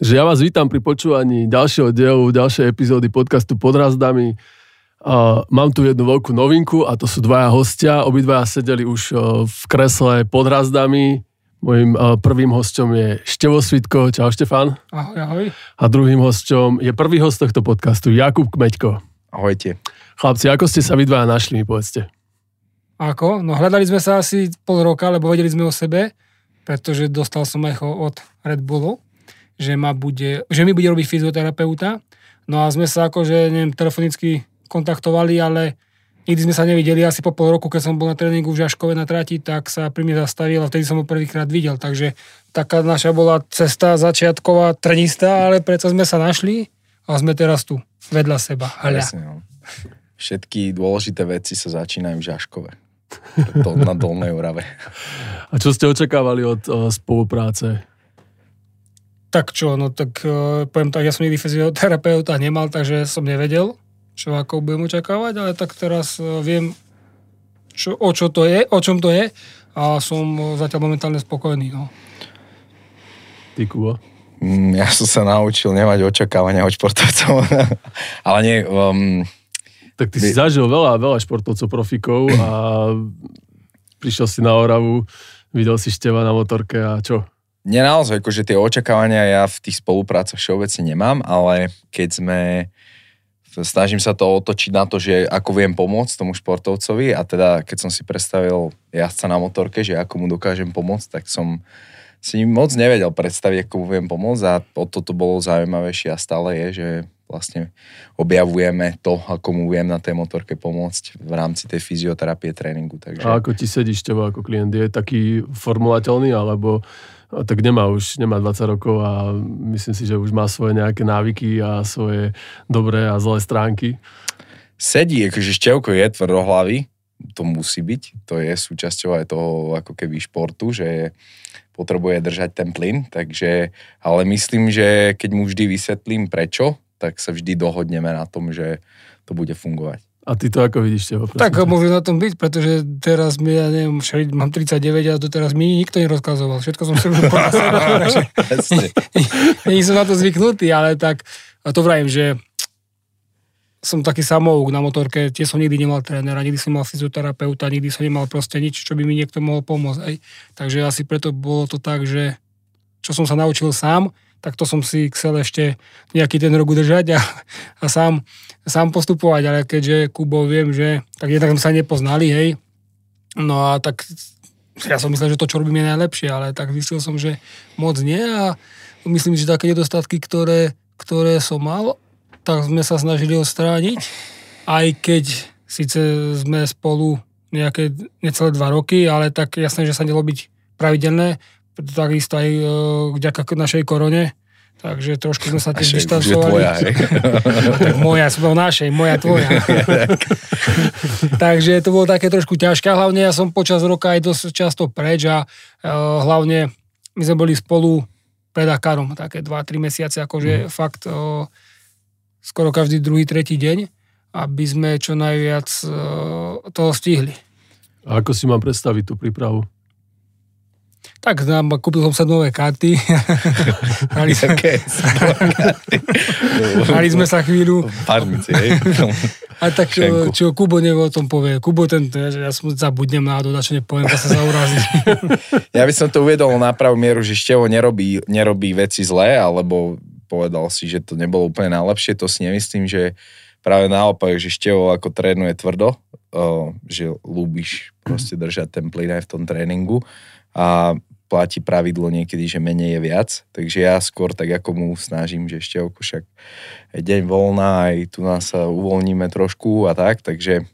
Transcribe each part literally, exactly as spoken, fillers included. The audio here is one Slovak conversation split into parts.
že ja vás vítam pri počúvaní ďalšieho dielu, ďalšej epizódy podcastu Pod razdami. Uh, mám tu jednu veľkú novinku a to sú dvaja hostia. Obidvaja sedeli už uh, v kresle pod razdami. Mojím uh, prvým hosťom je Števo Svitko. Čau Štefán. Ahoj, ahoj. A druhým hosťom je prvý host tohto podcastu Jakub Kmeďko. Ahojte. Chlapci, ako ste sa vy dvaja našli, mi povedzte. Ako? No hľadali sme sa asi pol roka, lebo vedeli sme o sebe, pretože dostal som echo od Red Bullu. Že, ma bude, že mi bude robiť fyzioterapeuta. No a sme sa akože, neviem, telefonicky kontaktovali, ale nikdy sme sa nevideli. Asi po pol roku, keď som bol na tréningu v Žaškove na trati, tak sa pri mne zastavil a vtedy som ho prvýkrát videl. Takže taká naša bola cesta začiatková, trnistá, ale predsa sme sa našli a sme teraz tu, vedľa seba. Jasne, no. Všetky dôležité veci sa začínajú v Žaškove. Na Dolnej Orave. A čo ste očakávali od uh, spolupráce? Tak čo, no tak uh, poviem tak, ja som nikdy fyzioterapeuta nemal, takže som nevedel, čo ako budem očakávať, ale tak teraz uh, viem, čo, o čo to je, o čom to je a som uh, zatiaľ momentálne spokojný, no. Ty, Kuba? Mm, ja som sa naučil nemať očakávania od športovcov, ale nie... Um, tak ty by... si zažil veľa, veľa športovcov, profikov a prišiel si na Oravu, videl si Števa na motorke a čo? Nie naozaj, akože tie očakávania ja v tých spoluprácach všeobecne nemám, ale keď sme, snažím sa to otočiť na to, že ako viem pomôcť tomu športovcovi a teda keď som si predstavil jazdca na motorke, že ako mu dokážem pomôcť, tak som si moc nevedel predstaviť, ako mu viem pomôcť a o toto bolo zaujímavejšie a stále je, že vlastne objavujeme to, ako mu viem na tej motorke pomôcť v rámci tej fyzioterapie, tréningu. Takže... A ako ti sedíš teba ako klient? Je taký formulateľný, alebo tak nemá už, nemá dvadsať rokov a myslím si, že už má svoje nejaké návyky a svoje dobré a zlé stránky? Sedí, akože Števko je tvrdohlavý, to musí byť, to je súčasťou aj toho ako keby športu, že potrebuje držať ten plyn, takže, ale myslím, že keď mu vždy vysvetlím prečo, tak sa vždy dohodneme na tom, že to bude fungovať. A ty to ako vidíš? Teho, tak môžem na tom byť, pretože teraz mi, ja neviem, mám tridsaťdeväť a doteraz mi nikto nerozkazoval. Všetko som si robil podľa seba. Nie som na to zvyknutý, ale tak a to vrajím, že som taký samouk na motorke, tie som nikdy nemal trénera, nikdy som mal fyzioterapeuta, nikdy som nemal proste nič, čo by mi niekto mohol pomôcť. Aj. Takže asi preto bolo to tak, že čo som sa naučil sám, tak to som si chcel ešte nejaký ten rok udržať a, a sám, sám postupovať, ale keďže Kubo viem, že tak jednak sme sa nepoznali, hej, no a tak ja som myslel, že to, čo robím, je najlepšie, ale tak zistil som, že moc nie a myslím, že také nedostatky, ktoré, ktoré som mal, tak sme sa snažili odstrániť, aj keď síce sme spolu nejaké necelé dva roky, ale tak jasné, že sa nedalo byť pravidelné, takisto aj e, vďaka našej korone, takže trošku sme sa tým distancovali. Tvoja, moja, som našej, moja, tvoja. Takže to bolo také trošku ťažké, hlavne ja som počas roka aj dosť často preč a e, hlavne my sme boli spolu pred Dakarom, také dva tri mesiace, akože mm. fakt e, skoro každý druhý, tretí deň, aby sme čo najviac e, toho stihli. A ako si mám predstaviť tú prípravu? Tak, kúpil som sa nové karty. Hrali sme, sme sa chvíľu. Parmici, hej. A tak, čo, čo Kubo nebo o tom povie. Kubo, ten, ja som zabudnem náhodou, čo nepoviem, to sa zaurazí. Ja by som to uvedol na pravú mieru, že Števo nerobí, nerobí veci zlé, alebo povedal si, že to nebolo úplne najlepšie, to si nemyslím, že práve naopak, že Števo ako trénuje tvrdo, že ľúbiš proste držať ten plyn aj v tom tréningu a platí pravidlo niekedy, že menej je viac, takže ja skôr tak ako mu snažím, že ešte ako však je deň voľná, aj tu nás sa uvoľníme trošku a tak, takže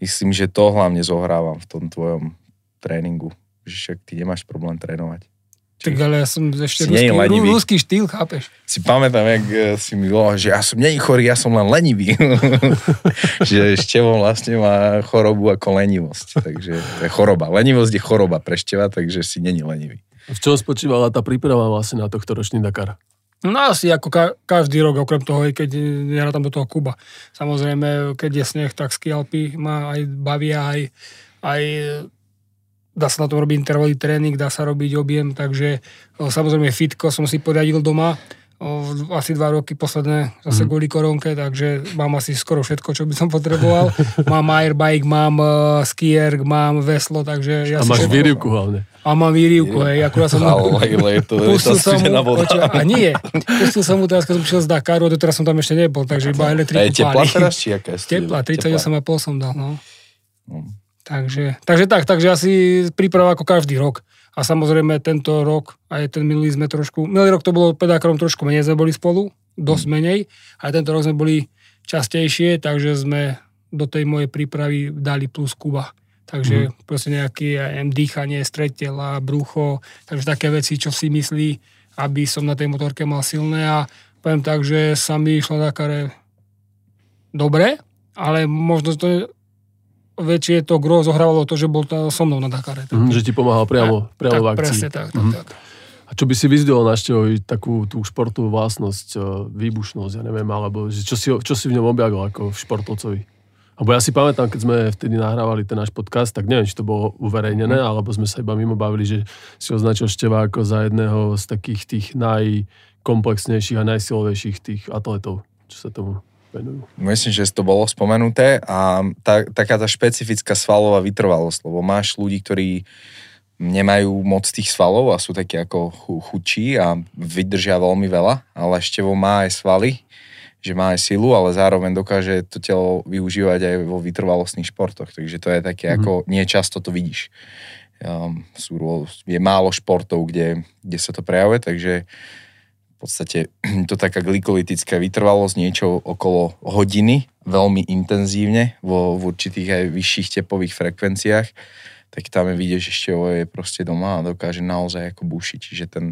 myslím, že to hlavne zohrávam v tom tvojom tréningu, že však ty nemáš problém trénovať. Čiže, tak ale ja som ešte ruský štýl, chápeš? Si pamätám, jak si mi volal, že ja som nie chorý, ja som len lenivý. Že Števo vlastne má chorobu ako lenivosť. Takže to je choroba. Lenivosť je choroba pre Števa, takže si nie je lenivý. V čom spočívala tá príprava vlastne na tohto ročný Dakar? No asi ako ka- každý rok, okrem toho, keď nerátam do toho Kuba. Samozrejme, keď je sneh, tak skialpy ma aj bavia, aj... aj dá sa na tom robiť intervalový tréning, dá sa robiť objem, takže o, samozrejme fitko som si poriadil doma, o, asi dva roky posledné, zase mm. kvôli koronke, takže mám asi skoro všetko, čo by som potreboval. Mám airbike, mám uh, skierk, mám veslo, takže... Ja a máš všetko... výrivku hlavne. A mám výrivku, hej, akurát som... Pustil som mu, a nie, pustil som mu teraz, keď som prišiel z Dakaru, doteraz som tam ešte nebol, takže iba elektriku páli. Je teplá teraz, či aká je? Teplá, tridsaťosem celá päť som dal, no. Mm. Takže, takže tak, takže asi príprava ako každý rok. A samozrejme tento rok, aj ten minulý sme trošku, minulý rok to bolo pedákrom trošku menej, sme boli spolu, dosť menej. Aj tento rok sme boli častejšie, takže sme do tej mojej prípravy dali plus Kuba. Takže mm. proste nejaké dýchanie, stretela, brucho, takže také veci, čo si myslí, aby som na tej motorke mal silné. A poviem tak, že sa mi išlo Dakare dobre, ale možno to väčšie to gro zohrávalo to, že bol so mnou na Dakare. Mm, že ti pomáhal priamo, tak, priamo tak, v akcii. Presne tak, tak, mm. tak. A čo by si vyzdel na Števovi takú tú športovú vlastnosť, výbušnosť, ja neviem, alebo čo si, čo si v ňom objavil ako v športovcovi? Lebo ja si pamätám, keď sme vtedy nahrávali ten náš podcast, tak neviem, či to bolo uverejnené, alebo sme sa iba mimo bavili, že si označil Števa ako za jedného z takých tých najkomplexnejších a najsilovejších tých atletov, čo sa tomu venujú. Myslím, že to bolo spomenuté a tá, taká tá špecifická svalová vytrvalosť, lebo máš ľudí, ktorí nemajú moc tých svalov a sú takí ako chudší a vydržia veľmi veľa, ale Števo má aj svaly, že má aj silu, ale zároveň dokáže to telo využívať aj vo vytrvalostných športoch. Takže to je také, mm-hmm. ako nie často to vidíš. Um, sú, je málo športov, kde, kde sa to prejavuje, takže v podstate to taká glykolytická vytrvalosť, niečo okolo hodiny, veľmi intenzívne, vo, v určitých aj vyšších tepových frekvenciách, tak tam je vidieť, že ešte je proste doma a dokáže naozaj ako bušiť. Čiže ten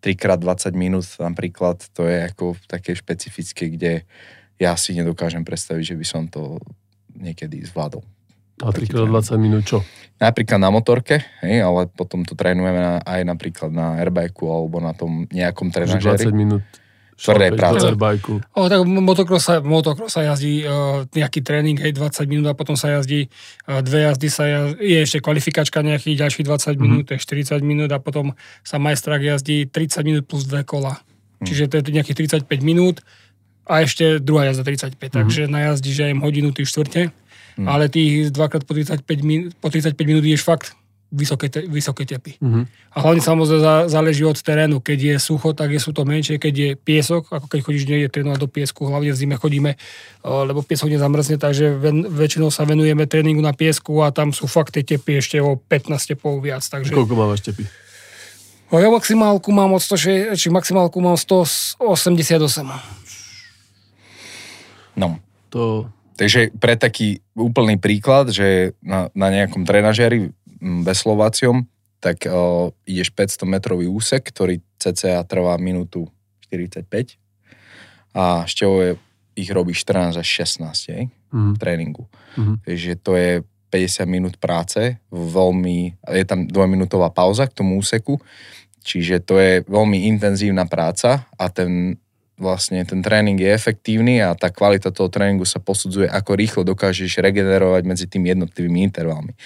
trikrát dvadsať minút napríklad, to je ako také špecifické, kde ja si nedokážem predstaviť, že by som to niekedy zvládol. A trikrát dvadsať minút čo? Napríklad na motorke, hej, ale potom to trénujeme na, aj napríklad na airbajku alebo na tom nejakom trenažéri. dvadsať minút tvrdé práce. O, tak motokros sa, motokros sa jazdí uh, nejaký tréning, hej, dvadsať minút a potom sa jazdí uh, dve jazdy, sa jazdí, je ešte kvalifikačka nejakých ďalších dvadsať mm-hmm. minút, je štyridsať minút a potom sa majstrák jazdí tridsať minút plus dve kola. Mm-hmm. Čiže to je nejakých tridsaťpäť minút a ešte druhá jazda tridsaťpäť, mm-hmm. takže najazdíš aj im hodinu, ty štvrte, mm-hmm. ale tých dvakrát po tridsaťpäť minút, po tridsaťpäť minút ideš fakt vysoké, te, vysoké tepy. Mm-hmm. A hlavne samozrejme zá, záleží od terénu. Keď je sucho, tak je sú to menšie. Keď je piesok, ako keď chodíš niekde trénovať do piesku, hlavne v zime chodíme, lebo piesok nezamrzne, takže ven, väčšinou sa venujeme tréningu na piesku a tam sú fakt tie tepy ešte o pätnásť tepov viac. Takže... Koľko máš tepy? No, ja maximálku mám od sto šesť, či maximálku mám stoosemdesiatosem. No. To... Takže pre taký úplný príklad, že na, na nejakom trenažéri veslováciom, tak uh, ideš päťsto metrový úsek, ktorý cca trvá minútu štyridsaťpäť a Števo ich robí štrnásť až šestnásť je, mm. v tréningu. Mm-hmm. Takže to je päťdesiat minút práce, veľmi, je tam dvojminútová pauza k tomu úseku, čiže to je veľmi intenzívna práca a ten vlastne ten tréning je efektívny a tá kvalita toho tréningu sa posudzuje, ako rýchlo dokážeš regenerovať medzi tými jednotlivými intervalmi.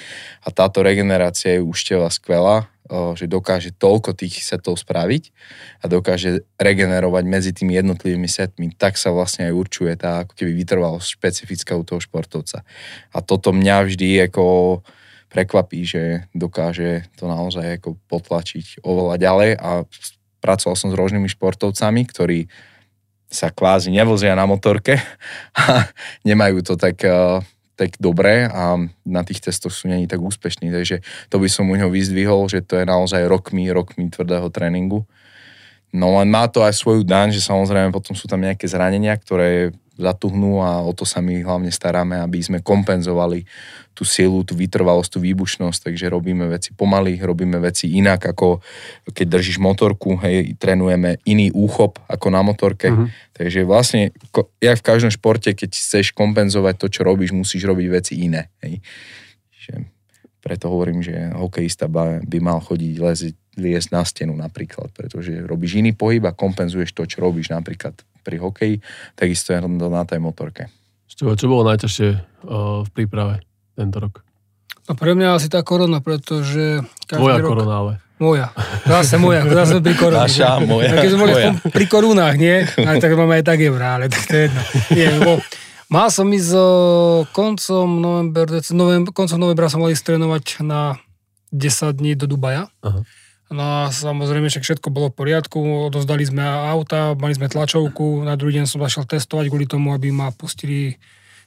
A táto regenerácia je už Števa skvelá, že dokáže toľko tých setov spraviť a dokáže regenerovať medzi tými jednotlivými setmi. Tak sa vlastne aj určuje tá ako keby vytrvalosť špecifická u toho športovca. A toto mňa vždy ako prekvapí, že dokáže to naozaj ako potlačiť oveľa ďalej a pracoval som s rôznymi športovcami, ktorí sa kvázi nevozia na motorke a nemajú to tak, tak dobre a na tých testoch sú není tak úspešní. Takže to by som u ňoho vyzdvihol, že to je naozaj rokmi, rokmi tvrdého tréningu. No len má to aj svoju daň, že samozrejme potom sú tam nejaké zranenia, ktoré zatuhnú a o to sa my hlavne staráme, aby sme kompenzovali tú silu, tú vytrvalosť, tú výbušnosť, takže robíme veci pomaly, robíme veci inak, ako keď držíš motorku, hej, trénujeme iný úchop ako na motorke, mm-hmm. takže vlastne, jak v každom športe, keď chceš kompenzovať to, čo robíš, musíš robiť veci iné, hej. Že preto hovorím, že hokejista by mal chodiť leziť, liesť na stenu napríklad, pretože robíš iný pohyb a kompenzuješ to, čo robíš napríklad pri hokeji, takisto je na tej motorke. Števo, čo bolo najťažšie uh, v príprave tento rok? No pre mňa asi tá korona, pretože... Tvoja rok... korona, ale... Moja. Zase moja, zase pri korunách. Naša, moja. Keď sme boli pri korunách, nie? Ale tak máme aj tak eurá, ale tak to je jedno. Nie, bo... Mal som ísť koncom novembra, koncom novembra som mal ísť trénovať na desať dní do Dubaja. Aha. No a samozrejme, všetko bolo v poriadku, odovzdali sme auta, mali sme tlačovku, na druhý deň som zašiel testovať kvôli tomu, aby ma pustili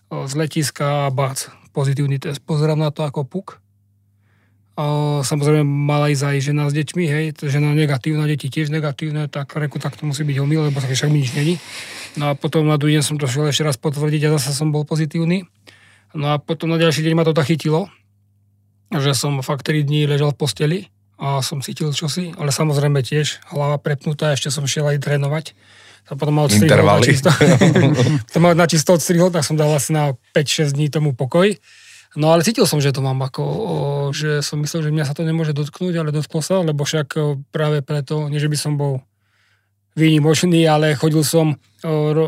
z letiska a bác, pozitívny test. Pozerám na to ako puk. O, samozrejme, mala ísť aj žena s deťmi, hej, žena negatívna, deti tiež negatívne, tak reku, tak to musí byť omyl, lebo však mi nič není. No a potom na druhý deň som to šiel ešte raz potvrdiť a zase som bol pozitívny. No a potom na ďalší deň ma to tak chytilo, že som fakt tri dni ležal v posteli a som cítil čosi, ale samozrejme tiež hlava prepnutá, ešte som šiel aj trénovať. A potom ma odstrihol na čisto. To ma na čisto odstrihol, tak som dal asi na päť šesť dní tomu pokoj. No ale cítil som, že to mám ako, o, že som myslel, že mňa sa to nemôže dotknúť, ale dotklo sa, lebo však práve preto, nie že by som bol výnimočný, ale chodil som o, ro,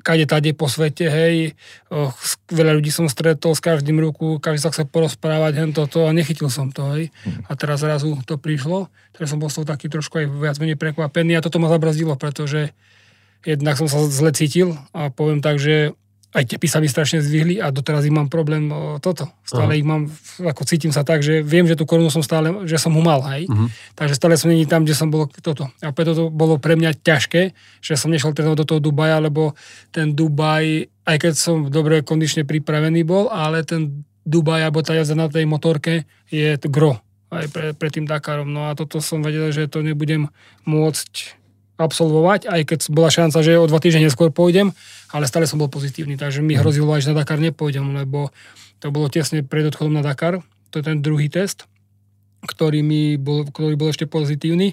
kade tade po svete, hej, o, veľa ľudí som stretol, s každým ruku, každý sa chcel porozprávať, hen toto a nechytil som to, hej. A teraz zrazu to prišlo, teraz som bol z toho taký trošku aj viac menej prekvapený a toto ma zabrazdilo, pretože jednak som sa zle cítil a poviem tak, že aj tepy sa mi strašne zvýhli a doteraz ich mám problém o, toto. Stále Aha. ich mám, ako cítim sa tak, že viem, že tú korunu som stále, že som ho mal, hej. Uh-huh. Takže stále som není tam, kde som bol toto. A preto to bolo pre mňa ťažké, že som nešiel trénovať do toho Dubaja, lebo ten Dubaj, aj keď som dobre kondične pripravený bol, ale ten Dubaj, alebo tá jazda na tej motorke je gro aj pre, pre tým Dakarom. No a toto som vedel, že to nebudem môcť absolvovať, aj keď bola šanca, že o dva týždne neskôr pôjdem, ale stále som bol pozitívny, takže mi hrozilo aj, že na Dakar nepôjdem, lebo to bolo tesne pred odchodom na Dakar, to je ten druhý test, ktorý mi bol, ktorý bol ešte pozitívny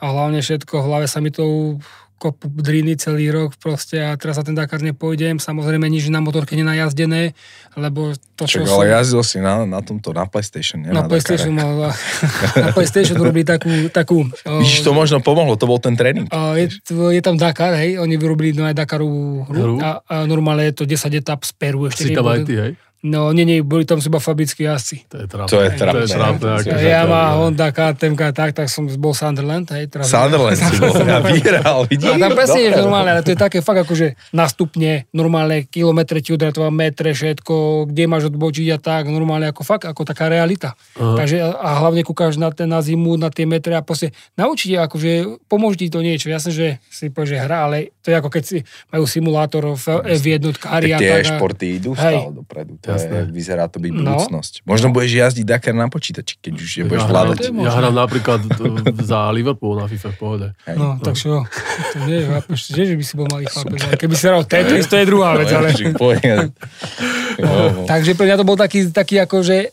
a hlavne všetko, v hlave sa mi to kopu driny celý rok proste a teraz sa ten Dakar nepôjdem, samozrejme nič na motorke nenajazdené, lebo to, čo Čak, som... ale jazdil si na, na tomto, na PlayStation, nie? Na, na PlayStation mal, na PlayStation urobili takú, takú... Víš, to možno pomohlo, to bol ten tréning. Je, je tam Dakar, hej, oni vyrobili aj Dakaru hru a, a normálne je to desať etap z Peru. Ešte si tam aj ty, hej? No, nie, nie, boli tam iba fabrickí jazdci. To je trápne. To je trápne. To je trápne ja mám Honda, ká té em, tak, tak som bol Sunderland. Hej, Sunderland si bol, ja vyhral, vidíš? A tam presne je normálne, ale to je také fakt akože nastupne, normálne kilometre ti udratová, metre, všetko, kde máš odbočiť a tak, normálne ako fakt, ako taká realita. Uh-huh. Takže a hlavne kúkaš na, ten, na zimu, na tie metre a proste naučí ťa, akože pomôže ti to niečo. Jasne, že si povieš, že hra, ale to je ako keď si majú simulátor v F jeden kári. Tie športy idú stále dopredu. Jasné. Vyzerá to byť budúcnosť. No. Možno budeš jazdiť Dakar na počítači, keď už je budeš ja vládať. Ja hrám napríklad za Liverpool na FIFA v pohode. No, no. Takže jo. To nie je, že, že by si bol malý chlapec. Keby si hral Tetris, to je druhá vec. No, ale... no. Takže pre mňa to bol taký, taký akože,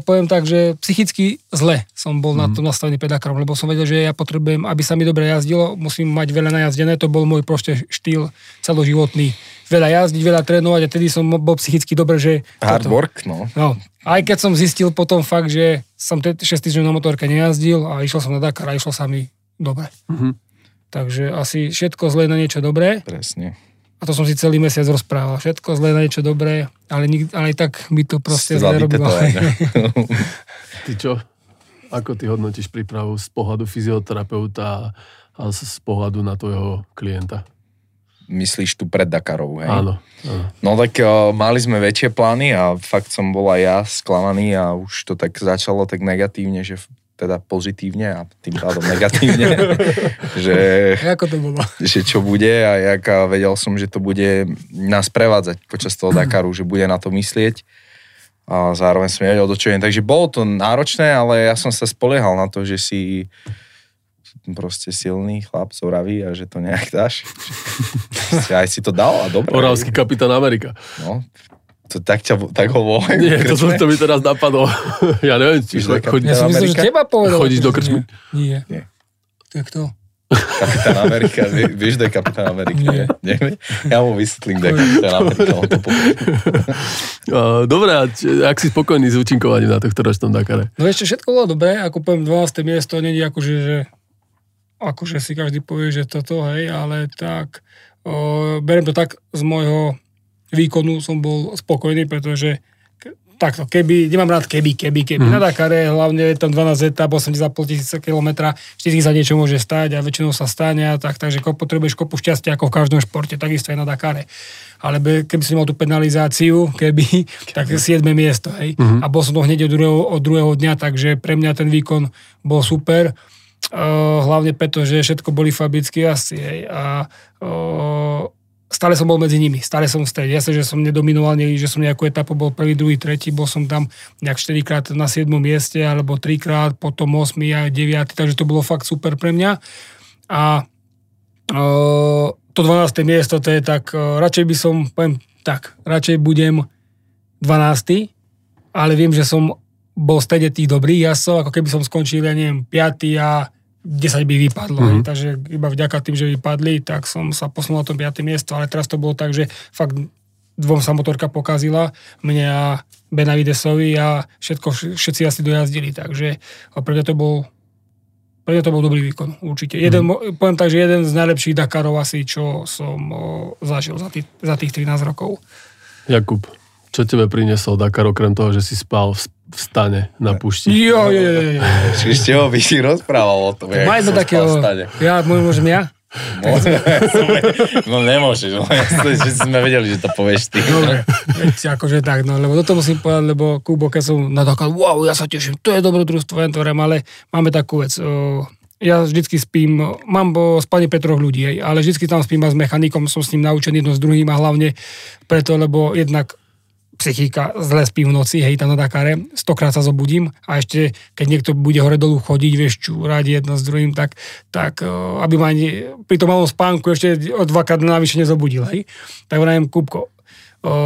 poviem tak, že psychicky zle som bol mm-hmm. na tom nastavený pred Dakarom, lebo som vedel, že ja potrebujem, aby sa mi dobre jazdilo, musím mať veľa najazdené, to bol môj proste štýl celoživotný. Veľa jazdiť, veľa trénovať a tedy som bol psychicky dobre, že... Hard toto. Work, no. no. Aj keď som zistil potom fakt, že som šesť týždňov na motorke nejazdil a išiel som na Dakar a išlo sa mi dobre. Mm-hmm. Takže asi všetko zle na niečo dobré. Presne. A to som si celý mesiac rozprával. Všetko zle na niečo dobré, ale, nik- ale tak mi to proste zle robilo. Ty čo? Ako ty hodnotíš prípravu z pohľadu fyzioterapeuta a z pohľadu na tvojho klienta? Myslíš tu pred Dakarou, hej? Áno. áno. No tak uh, mali sme väčšie plány a fakt som bol aj ja sklamaný a už to tak začalo tak negatívne, že teda pozitívne a tým pádom negatívne. že, Ako to bolo? Že čo bude a jak a vedel som, že to bude nás prevádzať počas toho Dakaru, že bude na to myslieť a zároveň som nevedel, do čo je. Takže bolo to náročné, ale ja som sa spoliehal na to, že si... proste silný chlap, Oravi a že to nejak dáš. Aj si to dal a dobre. Oravský kapitán Amerika. No, to tak, ťa, tak ho volajú. Nie, to, to mi teraz napadlo. Ja neviem, či to chodíš. Ja som myslel, že teba povedal. Chodíš do krčmy? Nie. Nie. Tak to. Kapitán Amerika, vieš, to je kapitán Amerika. Nie. Nie? Ja mu vysvetlím, to je kapitán Amerika. Dobre, ak si spokojný s účinkovaním na tohto ročnom Dakare? No ešte všetko bolo dobré, ako poviem, dvanáste miesto, nie je akože, že akože si každý povie, že toto, hej, ale tak, o, beriem to tak, z môjho výkonu som bol spokojný, pretože takto, keby, nemám rád keby, keby, keby. Mm. Na Dakare hlavne je tam dvanásť etap, osemdesiatpäť tisíc kilometrov, štyri za niečo môže stať a väčšinou sa stane a tak, takže potrebuješ kopu šťastia ako v každom športe, takisto aj na Dakare. Ale keby som mal tú penalizáciu, keby, tak siedme miesto, hej. Mm. A bol som to hneď od druhého, od druhého dňa, takže pre mňa ten výkon bol super. Hlavne preto, že všetko boli fabrickí asi, hej. A stále som bol medzi nimi, stále som stred. Jasne, že som nedominoval, nie, že som nejakú etapu bol prvý, druhý, tretí, bol som tam nejak štyrikrát na siedmom mieste, alebo trikrát, potom ôsmy a deviaty, takže to bolo fakt super pre mňa. A e, to dvanáste miesto, to je tak, e, radšej by som, poviem tak, radšej budem dvanásty, ale viem, že som bol stredne tých dobrých jasov, ako keby som skončil, ja neviem, piaty a desať by vypadlo, mm-hmm. takže iba vďaka tým, že vypadli, tak som sa posunul na to piate miesto, ale teraz to bolo tak, že fakt dvom sa motorka pokazila, mne a Benavidesovi a všetko, všetci asi dojazdili, takže pre mňa to bol, pre mňa to bol dobrý výkon, určite. Jeden, mm-hmm. Poviem tak, že jeden z najlepších Dakarov asi, čo som o, zažil za, tý, za tých trinásť rokov. Jakub, čo tebe priniesol Dakar, okrem toho, že si spal v v stane na púšti. Jo, jo, jo. Števo by si rozprával o tom, jak som spal v stane. Ja, môžem ja? Môžem. No nemôžeš, že sme vedeli, že to povieš ty. Dobre, veď akože tak, no, lebo toto musím povedať, lebo Kubo, keď som na taká, wow, ja sa teším, to je dobrodružstvo, ja to viem, ale máme takú vec, ja vždycky spím, mám spanie pre troch ľudí, ale vždycky tam spím s mechanikom, som s ním naučený jedno s druhým a hlavne preto, lebo jednak psychika, zle spí v noci, hej, tam na Dakare, stokrát sa zobudím a ešte, keď niekto bude hore-dolu chodiť, vieš, čúrať jedno s druhým, tak, tak aby ma ani pri tom malom spánku ešte o dvakrát navyše nezobudil, hej. Tak vrajem, Kúbko,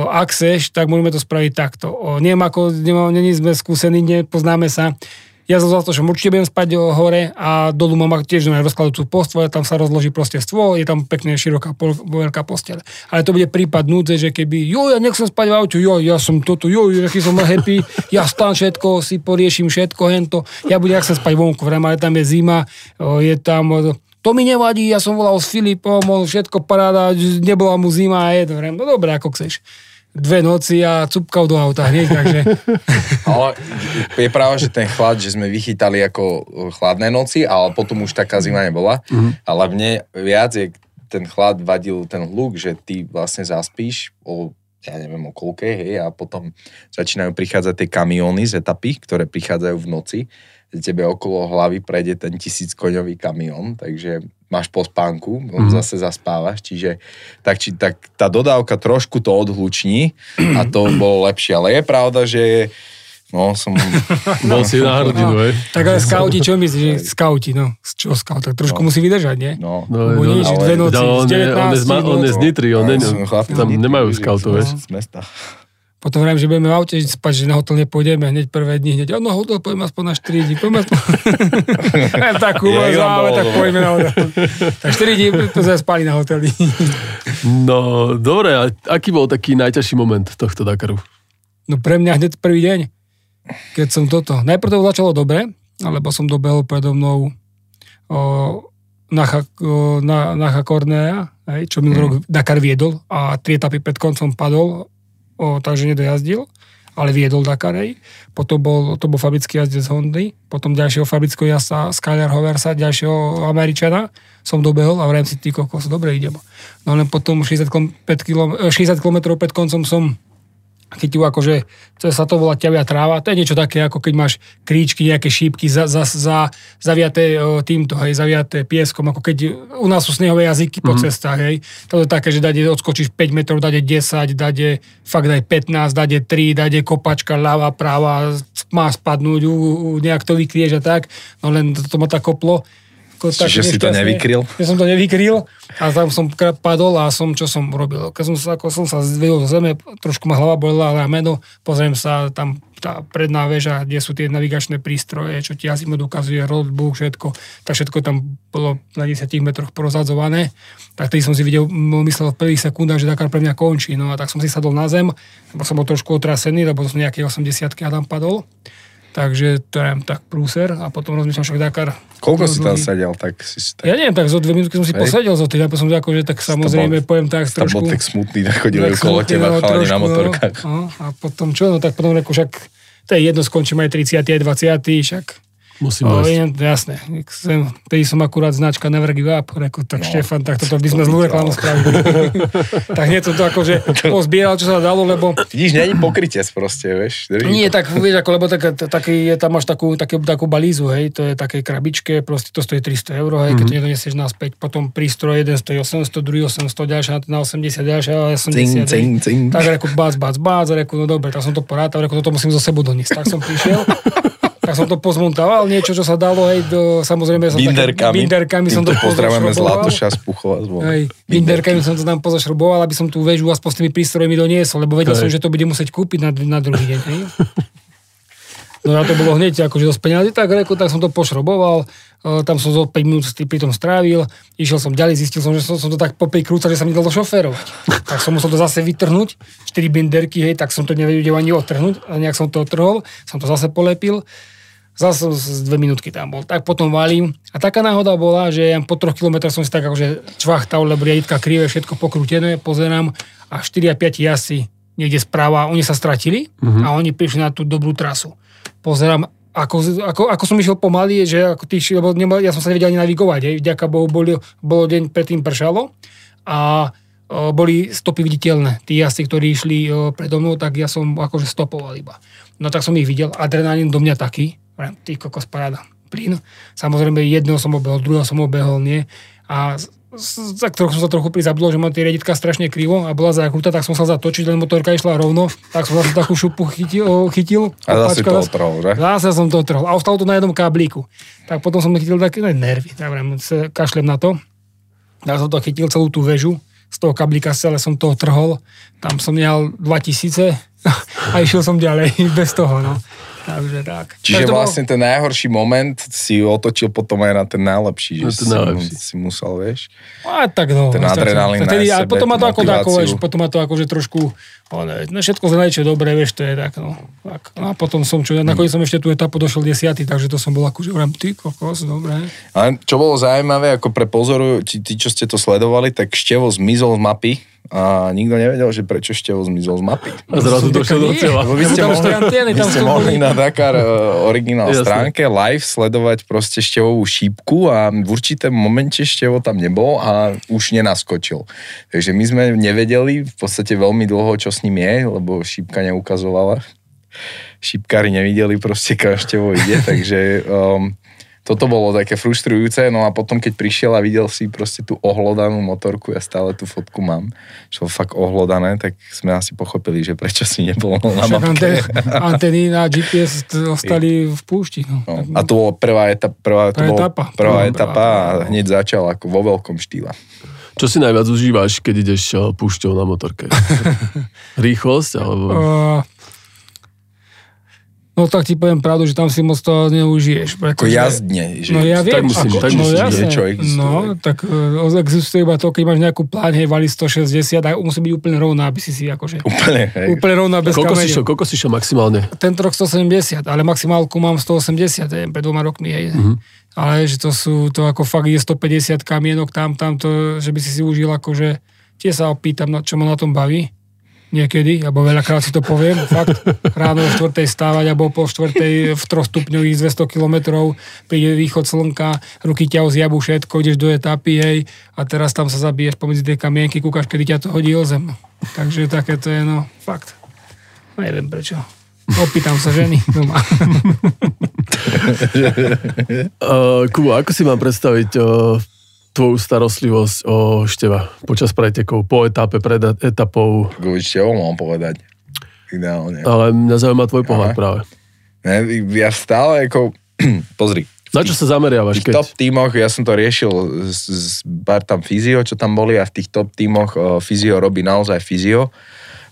ak seš, tak môžeme to spraviť takto. O, neviem, ako, nemám, není sme skúsení, nepoznáme sa. Ja som zvlášť, že určite budem spať hore a dolu mám tiež rozkladujúcu posteľ, tam sa rozloží proste stôl, je tam pekne široká veľká posteľ. Ale to bude prípad núdze, že keby, jo, ja nechcem spať v aute, jo, ja som toto, jo, jaký som happy, ja stám všetko, si poriešim všetko, hento, ja budem, ak chcem spať vonku, vrem, ale tam je zima, je tam, to mi nevadí, ja som volal s Filipom, on všetko paráda, nebola mu zima, je to, vrem, no dobré, ako chceš. Dve noci a cupkal do auta hneď, takže... Ale je práve, že ten chlad, že sme vychytali ako chladné noci, ale potom už taká zima nebola. Mm-hmm. Ale mne viac je ten chlad vadil ten hluk, že ty vlastne zaspíš o, ja neviem, o koľkej, hej, a potom začínajú prichádzať tie kamióny z etapy, ktoré prichádzajú v noci. Tebe okolo hlavy prejde ten tisíckoňový kamión, takže... máš po spánku, on zase zaspávaš, čiže tak, či, tak tá dodávka trošku to odhluční a to bolo lepšie, ale je pravda, že no som... Bol si na hrdinu, hej? Tak ale skauti, čo myslíš, že skauti, no, čo skauti, tak trošku no. musí vydržať, nie? No, no, no, no ale... Dve noci, on, je, on, je, on je z Nitry, on ne, no, tam Nitry, nemajú skautov, vieš? Z mesta. Potom vrajím, že budeme v aute spať, že na hotel nepôjdeme hneď prvé dni, hneď, no hotel poďme aspoň na štyri dní, poďme aspoň... tak uvazáme, tak poďme na hotel. Tak štyri dní, to sme spali na hoteli. No, dobre, a aký bol taký najťažší moment tohto Dakaru? No pre mňa hneď prvý deň, keď som toto... Najprv to začalo dobre, lebo som dobehol predo mnou o, na, na, na Hakornéa, čo minulý rok Dakar viedol a tri etapy pred koncom padol, O, takže nedojazdil, ale viedol Dakar. Potom bol, to bol fabrický jazdec z Hondy, potom ďalšieho fabrického jazda Skyler Hoversa, ďalšieho Američana som dobehol a vrajím si, ty kokos, dobre idem. No len potom šesťdesiat kilometrov pred koncom som chytil akože, čo sa to volá ťavia tráva, to je niečo také, ako keď máš kríčky, nejaké šípky za, za, za, zaviaté týmto, hej, zaviaté pieskom, ako keď u nás sú snehové jazyky po mm. cestách, hej. To je také, že dade odskočíš päť metrov, dade desať, dade fakt daj pätnásť, dade tri, dade kopačka, ľava, práva, má spadnúť, u, u, nejak to vykrieš a tak, no len to, to ma tak koplo. Čiže si to nevykryl? Ja som to nevykryl a tam som padol a som, čo som robil. Keď som, ako som sa zvedol do zeme, trošku ma hlava bolila, ale rameno, pozriem sa, tam tá predná väža, kde sú tie navigačné prístroje, čo ti asi mu dokazuje, roadbook, všetko, tak všetko tam bolo na desať metroch porozadzované. Tak tedy som si videl, myslel v prvých sekundách, že Dakar pre mňa končí. No a tak som si sadol na zem, lebo som bol trošku otrasený, lebo som nejaké osemdesiatky a tam padol. Takže to je tak prúser a potom rozmýšľam však Dakar. Koľko si tam sedel? Tak, si, tak... Ja neviem, tak zo dve minútky som si Hej. posedel zo tých, a potom akože tak samozrejme bol, pojem tak trošku. Tam bol tak smutný, tak chodil okolo teba chalani na motorkách. No, a potom čo? No tak potom reku, však to je jedno, skončím aj tridsiaty, aj dvadsiaty, však. Musím o, jen, jasné. Sem, tedy som akurát značka Never Give Up, reku, tak no, Štefan, tak toto by sme to zlú reklamu spravili. Tak nie som to akože pozbieral, čo sa dalo, lebo... Vidíš, není pokrytec proste, vieš? Drží nie, to. Tak vieš, ako, lebo tak, taký, tam máš takú, takú, takú balízu, hej, to je také krabičke, proste to stojí tristo eur, hej, keď mm-hmm. to nesieš naspäť, potom prístroj, jeden stojí osemsto, druhý osemsto, ďalšia na osemdesiat, ďalšia osemdesiat. Cing, cing, cing. Tak reku, bác, bác, bác, reku, no dobre, tak som to porátal, reku, toto musím zo sebou doniesť. Tak som prišiel. Tak som to pozmontával, niečo, čo sa dalo, hej, do, samozrejme... Som binderkami. Binderkami som to pozdravujeme Zlatoša z Puchova. Hej, binderkami som to tam pozašroboval, aby som tú väžu aspoň s tými prístrojmi doniesol, lebo vedel som, že to bude musieť kúpiť na, na druhý deň, hej. No a to bolo hneď, akože dosť peniazy, tak reku, tak som to pošroboval, tam som zo päť minút pri tom strávil, išiel som ďalej, zistil som, že som, som to tak popri krúca, že sa mi dalo šoférovať. Tak som musel to zase vytrhnúť, štyri binderky, hej, tak som to nevedel ani otrhnúť, nejak som to otrhol, som to zase polepil. Zase z dve minútky tam bol. Tak potom valím. A taká náhoda bola, že ja po troch kilometrách som si tak akože čvachtal, lebo riaditka krivé, všetko pokrútené, pozerám a štyri a päť jasi niekde správa, oni sa stratili mm-hmm. a oni prišli na tú dobrú trasu. Pozerám, ako, ako, ako som išiel pomaly, že ako tých, lebo nemal, ja som sa nevedel ani navigovať. Hej. Vďaka Bohu bolo, bolo deň predtým pršalo a o, boli stopy viditeľné. Tí jasi, ktorí išli o, predo mnou, tak ja som akože stopoval iba. No tak som ich videl. Adrenalín do mňa taký. Ty kokos, paráda, plyn. Samozrejme, jedného som obehol, druhého som obehol, nie. A za ktorého som sa trochu prizabudol, že mám tie riaditka strašne krivo a bola zakrúta, tak som sa zatočiť, len motorka išla rovno, tak som zase takú šupu chytil. chytil a zase to otrhol, že? Zase som to otrhol. A ostalo to na jednom káblíku. Tak potom som chytil také nervy, kašlem na to. Tak som to chytil, celú tú väžu. Z toho kablíka celé som to otrhol. Tam som nehal dva tisíce a išiel som ďalej bez toho, no. Takže tak. Čiže vlastne ten najhorší moment si otočil potom aj na ten najlepší, že no si, najlepší. si musel, vieš. A tak no. Ten adrenalín na sebe, a potom má to ako dáko, vieš, potom má to akože trošku, ale všetko sa najčo dobre, vieš, to je tak, no. Tak. A potom som, čo, nakoniec som ešte tú etapu došiel desiaty, takže to som bol akože, hovorím, ty kokos, dobre. A čo bolo zaujímavé, ako pre pozoru, tí, tí, čo ste to sledovali, tak Števo zmizol z mapy. A nikto nevedel, že prečo Števo zmizol z mapy. A zrazu došiel do cieľa. Vy ste tam mohli, antény, tam vy ste mohli na Dakar originál Jasne. stránke live sledovať proste Števovú šípku a v určitom momente Števo tam nebol a už nenaskočil. Takže my sme nevedeli v podstate veľmi dlho, čo s ním je, lebo šípka neukazovala. Šípkári nevideli proste, kam Števo ide, takže... Um, Toto bolo také frustrujúce, no a potom, keď prišiel a videl si proste tú ohlodanú motorku, ja stále tú fotku mám, čo fakt ohlodané, tak sme asi pochopili, že prečo si nebol na mapke. Anteny na G P S ostali v púšti. No. No. A to bola prvá, etapa, prvá, to bol etapa. prvá no, etapa a hneď začal ako vo veľkom štýle. Čo si najviac užívaš, keď ideš púšťou na motorke? Rýchlosť? Alebo... Uh... No tak ti poviem pravdu, že tam si moc to neužiješ. Ako jazdne. Že... No ja viem. Tak musím, ako, tak no, musím, jasne, niečo existuje. No tak existuje iba to, keď máš nejakú pláň, hej, valí sto šesťdesiat a musí byť úplne rovná, aby si si akože... Úplne, hej. Úplne rovná, bez kameňa. Koľko si šiel maximálne? Ten rok sto sedemdesiat, ale maximálku mám sto osemdesiat, hej, pred dvoma rokmi, hej. Mm-hmm. Ale že to sú, to ako fakt je stopäťdesiat kamienok tam, tam to, že by si si užil akože... Tie sa opýtam, čo ma na tom baví. Niekedy, alebo veľakrát si to poviem, fakt, ráno o štvrtej stávať, alebo po štvrtej v trojstupňových dvesto kilometrov, príde východ slnka, ruky ťa ozjabú všetko, ideš do etapy, hej, a teraz tam sa zabiješ pomedzi tie kamienky, kúkaš, kedy ťa to hodí o zem. Takže také to je, no, fakt. Neviem prečo. Opýtam sa ženy doma. uh, Kubo, ako si mám predstaviť... Uh... tvoju starostlivosť o Števa počas pretekov, po etape, pred etapou. Števou mám povedať. Ideálne. Ale mňa zaujíma tvoj pohľad Aha. práve. Ne, ja stále ako... Pozri. Na čo sa zameriavaš? V tých keď... top tímoch, ja som to riešil s pár tam fyzio, čo tam boli, a v tých top tímoch fyzio robí naozaj fyzio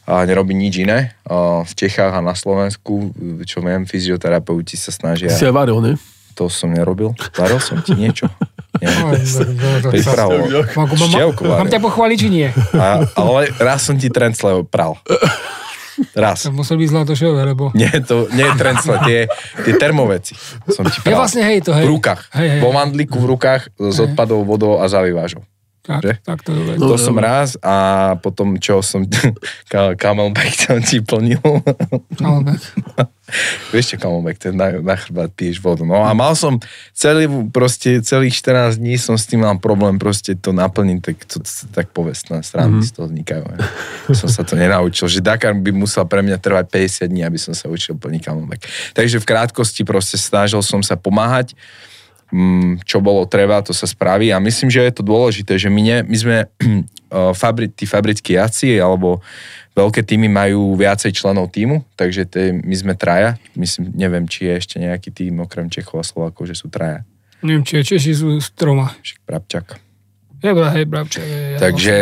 a nerobí nič iné. V Čechách a na Slovensku, čo viem, fyzioterapeuti sa snažia... Si aj varil, ne? To som nerobil. Varil som ti niečo. Pripravol. Mám ťa pochváliť, či nie? A, ale raz som ti trencle pral. Raz. To musel byť zlatošové, lebo... Nie, to nie je trencle, tie, tie termoveci. Som ti ja vlastne hej to, hej. V rukách. Hej, hej. Vo mandliku v rukách s odpadou, vodou a zavyvážou. Tak, tak to je. To som raz a potom, čo som... Camelback som ti plnil. Camelback. Vieš čo, Camelback, ten na, na chrbát piješ vodu. No a mal som celý, proste, celých štrnásť dní som s tým mal problém proste to naplniť, tak, tak povestná strany mm-hmm. z toho vznikajú. Ja. Som sa to nenaučil, že Dakar by musel pre mňa trvať päťdesiat dní, aby som sa učil plniť Camelback. Takže v krátkosti proste snažil som sa pomáhať, čo bolo treba, to sa spraví a myslím, že je to dôležité, že my, ne, my sme fabri, tí fabrickí jaci alebo veľké týmy majú viacej členov týmu, takže tý, my sme traja, myslím, neviem, či je ešte nejaký tým okrem Čechov a Slovákov, že sú traja. Neviem, či je Češi sú z troma. Však Brabčák. Je, hej, Brabčák. Je, ja takže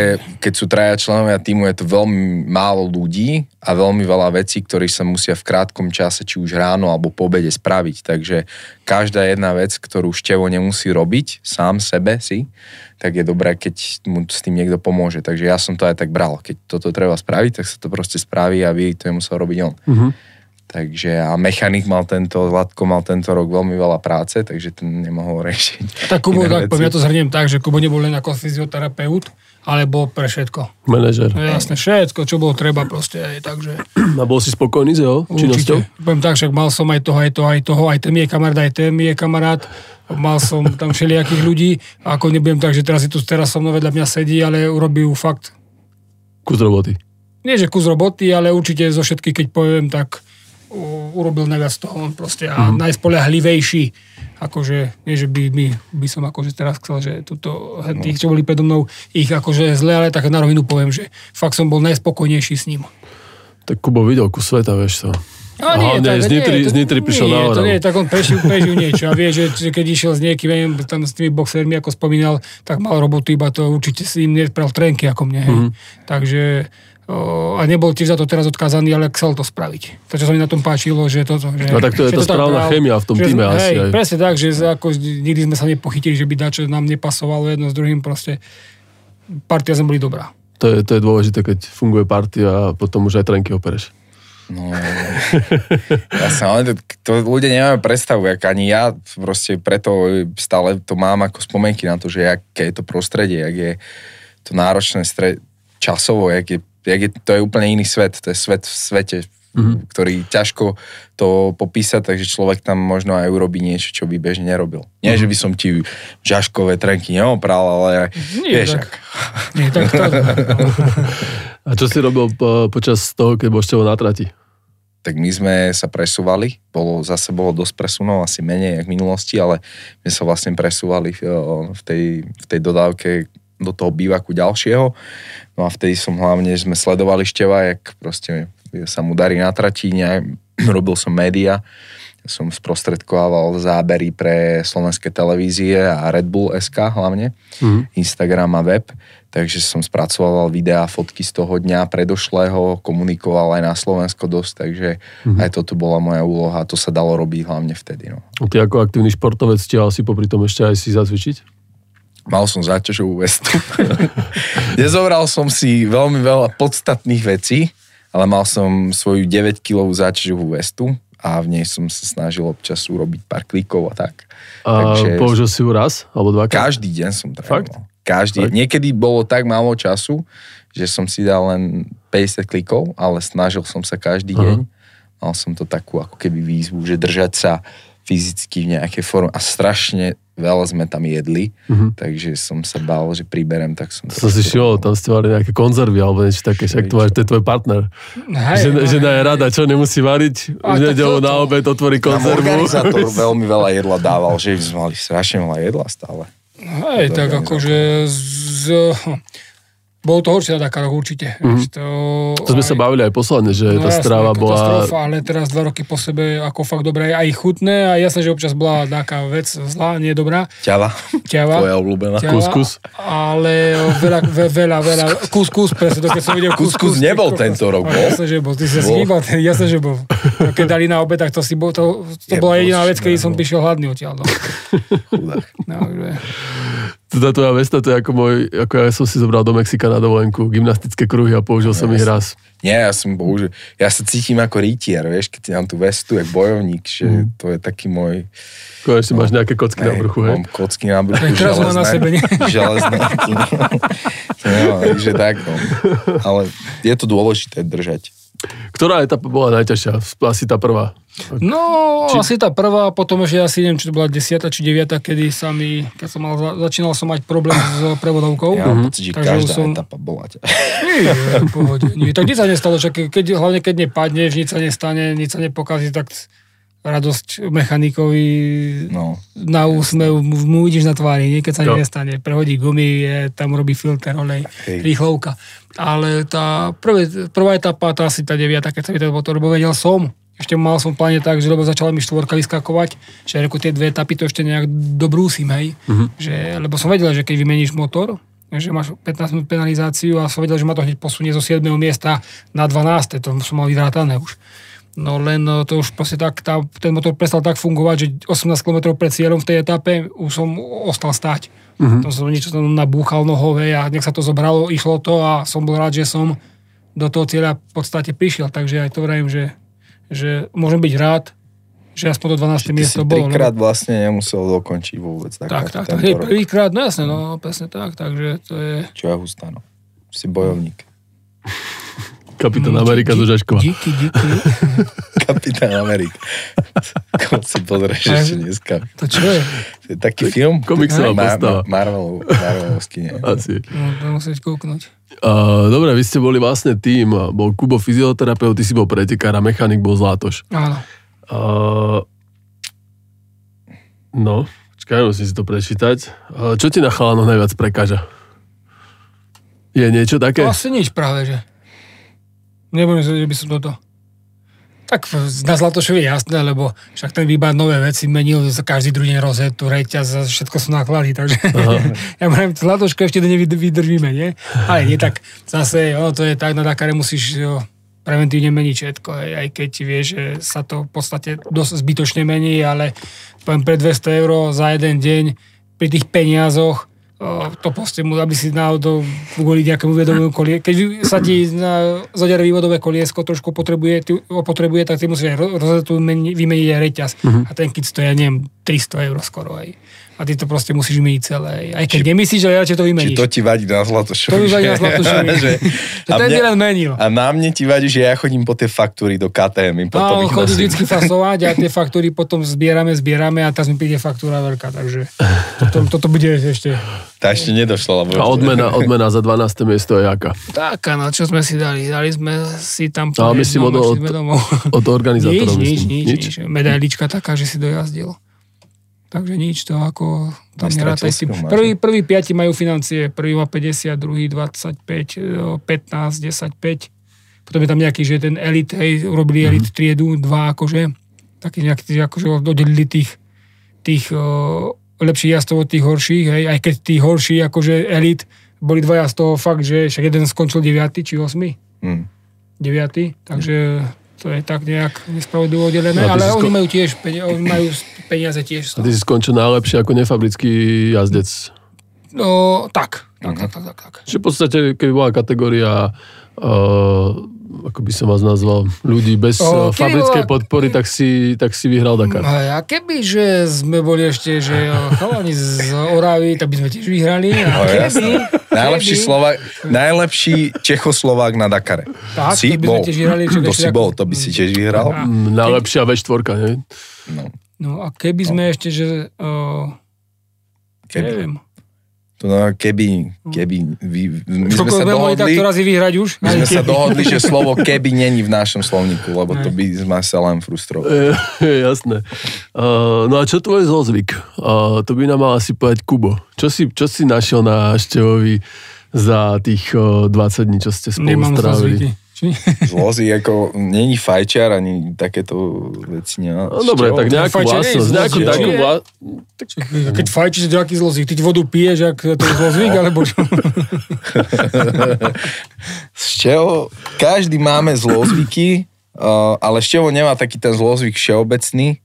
keď sú traja členovia týmu, je to veľmi málo ľudí a veľmi veľa vecí, ktoré sa musia v krátkom čase, či už ráno alebo po obede spraviť, takže každá jedna vec, ktorú Števo nemusí robiť sám sebe si, tak je dobré, keď mu s tým niekto pomôže. Takže ja som to aj tak bral. Keď toto treba spraviť, tak sa to proste spraví a vie, to je musel robiť on. Uh-huh. Takže a mechanik mal tento, Zlatko mal tento rok veľmi veľa práce, takže ten nemohol riešiť. Tak Kubo, tak ja to zhrniem tak, že Kubo nebol len ako fyzioterapeut, ale bol pre všetko. Manažer. Jasne, všetko, čo bolo treba proste. Aj, takže... A bol si spokojný s jeho činnosťou? Určite. Poviem tak, však mal som aj toho, aj toho, aj toho, aj ten je kamarát, aj ten je kamarát. Mal som tam všelijakých ľudí. Ako nebudem tak, že teraz je tu, teraz so mnou vedľa mňa sedí, ale urobil fakt. Kus roboty. Nie, že kus roboty, ale určite zo všetky, keď poviem, tak urobil najviac toho on proste a mm-hmm. najspoľahlivejší. Akože, nie že by, by, by som akože teraz chcel, že tuto, tých, čo boli predo mnou, ich akože zle, ale tak na rovinu poviem, že fakt som bol najspokojnejší s ním. Tak Kubo videl kus sveta, vieš to. No, nie, tak, z Nitry, nie, to, z Nitry prišiel nie, na Oravu. Nie, tak on prežil, prežil niečo a vie, že keď išiel s niekým, neviem, tam s tými boxermi, ako spomínal, tak mal robotu, iba to určite si im nepral trenky ako mne. Mm-hmm. Takže a nebol tiež za to teraz odkázaný, ale chcel to spraviť. To, čo sa mi na tom páčilo, že toto... Že, no tak to je tá správna chémia v tom týme asi. Hej, aj. Presne tak, že ako, nikdy sme sa nepochytili, že by dačo nám nepasovalo jedno s druhým, proste partia sme boli dobrá. To je, to je dôležité, keď funguje partia a potom už aj trenky opereš. No, jasné, ale to, to ľudia nemajú predstavu, jak ani ja, proste preto stále to mám ako spomienky na to, že aké je to prostredie, jak je to náročné stre- časovo, jak je Je, to je úplne iný svet, to je svet v svete, mm-hmm. ktorý ťažko to popísať, takže človek tam možno aj urobí niečo, čo by bežne nerobil. Nie, mm-hmm. že by som ti žaškové trenky neopral, ale nie, vieš, tak. Ak... Nie, tak to... A čo si robil po, počas toho, keď bol Števo na trati? Tak my sme sa presúvali, bolo, zase bolo dosť presunov, asi menej jak v minulosti, ale my sa vlastne presúvali v tej, v tej dodávke do toho bývaku ďalšieho. No a vtedy som hlavne, že sme sledovali Števa, jak proste sa mu darí na trati, robil som média, som sprostredkoval zábery pre slovenské televízie a Red Bull es ká hlavne, mm. Instagram a web, takže som spracoval videá, fotky z toho dňa predošlého, komunikoval aj na Slovensko dosť, takže mm. aj toto bola moja úloha, to sa dalo robiť hlavne vtedy. No. A ty ako aktívny športovec stihal si popri tom ešte aj si zacvičiť? Mal som záťažovú vestu. Nezobral som si veľmi veľa podstatných vecí, ale mal som svoju deväťkilovú záťažovú vestu a v nej som sa snažil občas urobiť pár klikov a tak. A takže použil si ju raz? Alebo dvakrát? Každý deň som trénoval. Každý. Fakt? Niekedy bolo tak málo času, že som si dal len päťdesiat klikov, ale snažil som sa každý deň. Aha. Mal som to takú ako keby výzvu, že držať sa fyzicky v nejakej forme a strašne veľa sme tam jedli, mm-hmm. takže som sa bál, že príberem, tak som... Som si šiel, tam ste mali nejaké konzervy, alebo niečo také, však to, to je tvoj partner. Hej, že, žena je rada, čo nemusí variť, v nedeľu na obed otvorí konzervu. Tam organizátor veľmi veľa jedla dával, že sme mali strašne veľa jedla stále. Hej, tak akože z... Bolo to horšie na Dakaroch určite. Mm. To, to sme aj, sa bavili aj posledne, že no, tá strava bola... Katastrofa, ale teraz dva roky po sebe ako fakt dobré, aj chutné a jasné, že občas bola taká vec zlá, nie dobrá. Ťava. Ťava. Tvoja obľúbená. Kuskus. Ale veľa, ve, veľa, veľa. Kuskus, presne to, keď som videl kuskus. Kuskus nebol to, tento rok, bol? Jasné, že bol. Ty si schýbal, jasné, že bol. Keď dali na obed, tak to si bol, to, to bola jediná vec, keď som prišiel hladný odtiaľ. Chudák. No, Tá tvoja vesta, to je ako môj, ako ja som si zobral do Mexika na dovolenku, gymnastické kruhy a použil som ja ich som, raz. Nie, ja som použil, ja sa cítim ako rytier, vieš, keď ti dám tú vestu, jak bojovník, že mm. to je taký môj... Konečne no, máš nejaké kocky ne, na bruchu, hej? Mám kocky na bruchu, železné, na sebe, železné. No, takže tak, no. Ale je to dôležité držať. Ktorá etapa bola najťažšia? Asi tá prvá. No, či... asi tá prvá, potom ešte asi neviem, či to bola desiata či deviata, kedy sa mi, keď som mal, začínal som mať problém s prevodovkou. Ja mám pocit, že každá som... etapa bola ťa. Nie, pohode. Nie, tak nič sa nestalo, že keď, hlavne keď nepadneš, nič sa nestane, nič sa nepokazí, tak radosť mechanikovi no. na úsmev mu ideš na tvári, nie? Keď sa no. nestane, prehodí gumy, je, tam robí filter, onej, rýchlovka. Ale tá prvé, prvá etapa, tá asi tá deviata, keď sa mi to bolo, lebo vedel som, ešte mal som v pláne tak, že lebo začala mi štvorka vyskakovať, že ako tie dve etapy to ešte nejak dobrúsim, hej. Mm-hmm. Že, lebo som vedel, že keď vymeníš motor, že máš pätnásť minút penalizáciu a som vedel, že ma to hneď posunie zo siedmeho miesta na dvanáste, to som mal vydratané už. No len to už proste tak, tá, ten motor prestal tak fungovať, že osemnásť kilometrov pred cieľom v tej etape už som ostal stáť. Mm-hmm. Tam som niečo tam nabúchal nohové a nech sa to zobralo, išlo to a som bol rád, že som do toho cieľa v podstate prišiel. Takže aj to vravím, že, že môžem byť rád, že aspoň do dvanásteho miesto bolo. Ty si trikrát no? vlastne nemusel dokončiť vôbec. Tak, tak, tak. tak prvýkrát, no jasne, no presne tak. Takže to je... Čo ja hustá, no. Si bojovník. Kapitán Amerika zo Žaškova. Díky, díky. Kapitán Amerika. Koho si pozrieš ešte dneska? To čo je? To je taký tak film. Komiksová postava. Marvel, Marvelovský, nie? Asi. No, musíš kúknuť. Uh, dobre, vy ste boli vlastne tým. Bol Kubo fyzioterapeut, ty si bol pretekár a mechanik bol Zlátoš. Áno. Uh, no, počkaj, musím si to prečítať. Uh, čo ti na chalanoch najviac prekáža? Je niečo také? To asi nič práve, že? Nebudem sa, že by som toto... Tak na Zlatošovi jasné, lebo však ten výbár nové veci menil za každý druhý deň rozetu, reťaz, všetko sú náklady, takže ja mám Zlatoško ešte dne vydržíme, nie? Ale nie tak, zase ono to je tak, na Dakare musíš jo, preventívne meniť všetko, aj keď vieš, že sa to v podstate dosť zbytočne mení, ale poviem pre dvesto eur za jeden deň pri tých peniazoch to proste, aby si náhodou ugoliť nejakému vedomému koliesko. Keď sa ti na zadiare vývodové koliesko trošku potrebuje, ty, potrebuje tak ty musíš rozetu vymeniť aj reťaz. Uh-huh. A ten kit stojí, ja neviem, tristo eur skoro aj. A ty to proste musíš vymeniť celé. Aj keď či, nemyslíš, že ja to vymeníš. Či to ti vadí na Zlatošovi. To mi vadí na Zlatošovi. že, že ten mňa, menil. A na mne ti vadí, že ja chodím po tie faktúry do ká té em. No, chodím vždycky fasovať a tie faktúry potom zbierame, zbierame a teraz mi príde faktúra veľká. Takže to, toto bude ešte... Tá ešte nedošla. Lebo... A odmena, odmena za dvanáste miesto je jaká? Taká, na čo sme si dali? Dali sme si tam... No, ale myslím od, od, od organizátorov. Nič, nič, nič. nič. Medailička taká, že si dojazdil. Takže nič, to ako... Tam nerátaj si. Prvý, prvý piati majú financie. Prvý má päťdesiat, druhý dvadsaťpäť, pätnásť, desať, päť. Potom je tam nejaký, že ten elit, hej, urobili elit mm-hmm. triedu, dva akože. Taký nejaký, akože oddelili tých, tých o, lepších jazdcov od tých horších, hej. Aj keď tí horší, akože elit, boli dvaja z toho fakt, že však jeden skončil deviaty či osmi. Mm. Deviaty, takže... To je tak nejak nespravodlivo oddelené, no, ale sko- oni majú tiež oni majú peniaze tiež. A ty si skončil najlepšie ako nefabrický jazdec? No, tak. Tak, tak, tak, tak, tak. Čiže v podstate, keby bola kategória, uh, ako by som vás nazval, ľudí bez o, fabrickej bola... podpory, tak si, tak si vyhral Dakar. A keby, že sme boli ešte, že chalani z Oravy, tak by sme tiež vyhrali. A keby... Najlepší, Slovak, najlepší Čechoslovák na Dakare. Tak, si to by sme tiež vyhrali. To si bol, to by si tiež vyhral. Mm, najlepšia vé štyri, ne? No. No a keby sme no. ešte, že... Uh, keby. Neviem. To no, keby, keby... Vy, my Koko, sme sa dohodli, tak to razy vyhrať už? My sme keby. sa dohodli, že slovo keby není v našom slovníku, lebo ne. to by sme sa len frustrovali. E, jasné. Uh, no a čo tvoj zlozvyk? Uh, to by nám mal asi povedať Kubo. Čo si, čo si našiel na Števovi za tých uh, dvadsať dní, čo ste spolu Nemám strávili? Zlozvyky. Zlozí, ako není fajčiar ani takéto veci. No, dobre, tak nejakú vlastnosť. Nejakú takú vlastnosť. Keď fajčíš, to je aký zlozík. Ty vodu piješ, ak to je zlozík, alebo čo? Z čeho? Každý máme zlozíky, ale z čeho nemá taký ten zlozík všeobecný,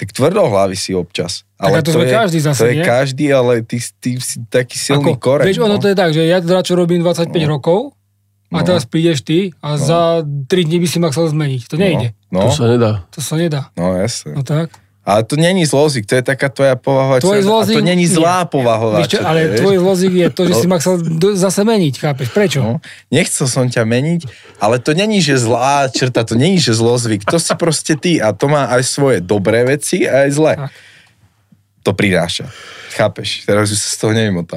tak tvrdohlavý si občas. A Ale to, to, je, každý zase, to je každý, ale ty, ty si taký silný ako, koreň. Vieš, no. Ono to je tak, že ja teda čo robím dvadsaťpäť no. rokov a no. teraz prídeš ty a no. za tri dni by si ma chcel zmeniť. To nejde. No. No. To sa nedá. To sa nedá. No jasne. No tak. Ale to není zlozík, to je taká tvoja povaha. Tvoj zlozík, a to není zlá povaha. Ale vieš? Tvoj zlozík je to, že si ma chcel zase meniť, chápeš? Prečo? No, nechcel som ťa meniť, ale to není, že zlá črta, to není, že zlozvyk. To si proste ty a to má aj svoje dobré veci a aj zlé. Tak. To prináša. Chápeš? Teraz už sa z toho nevymotám.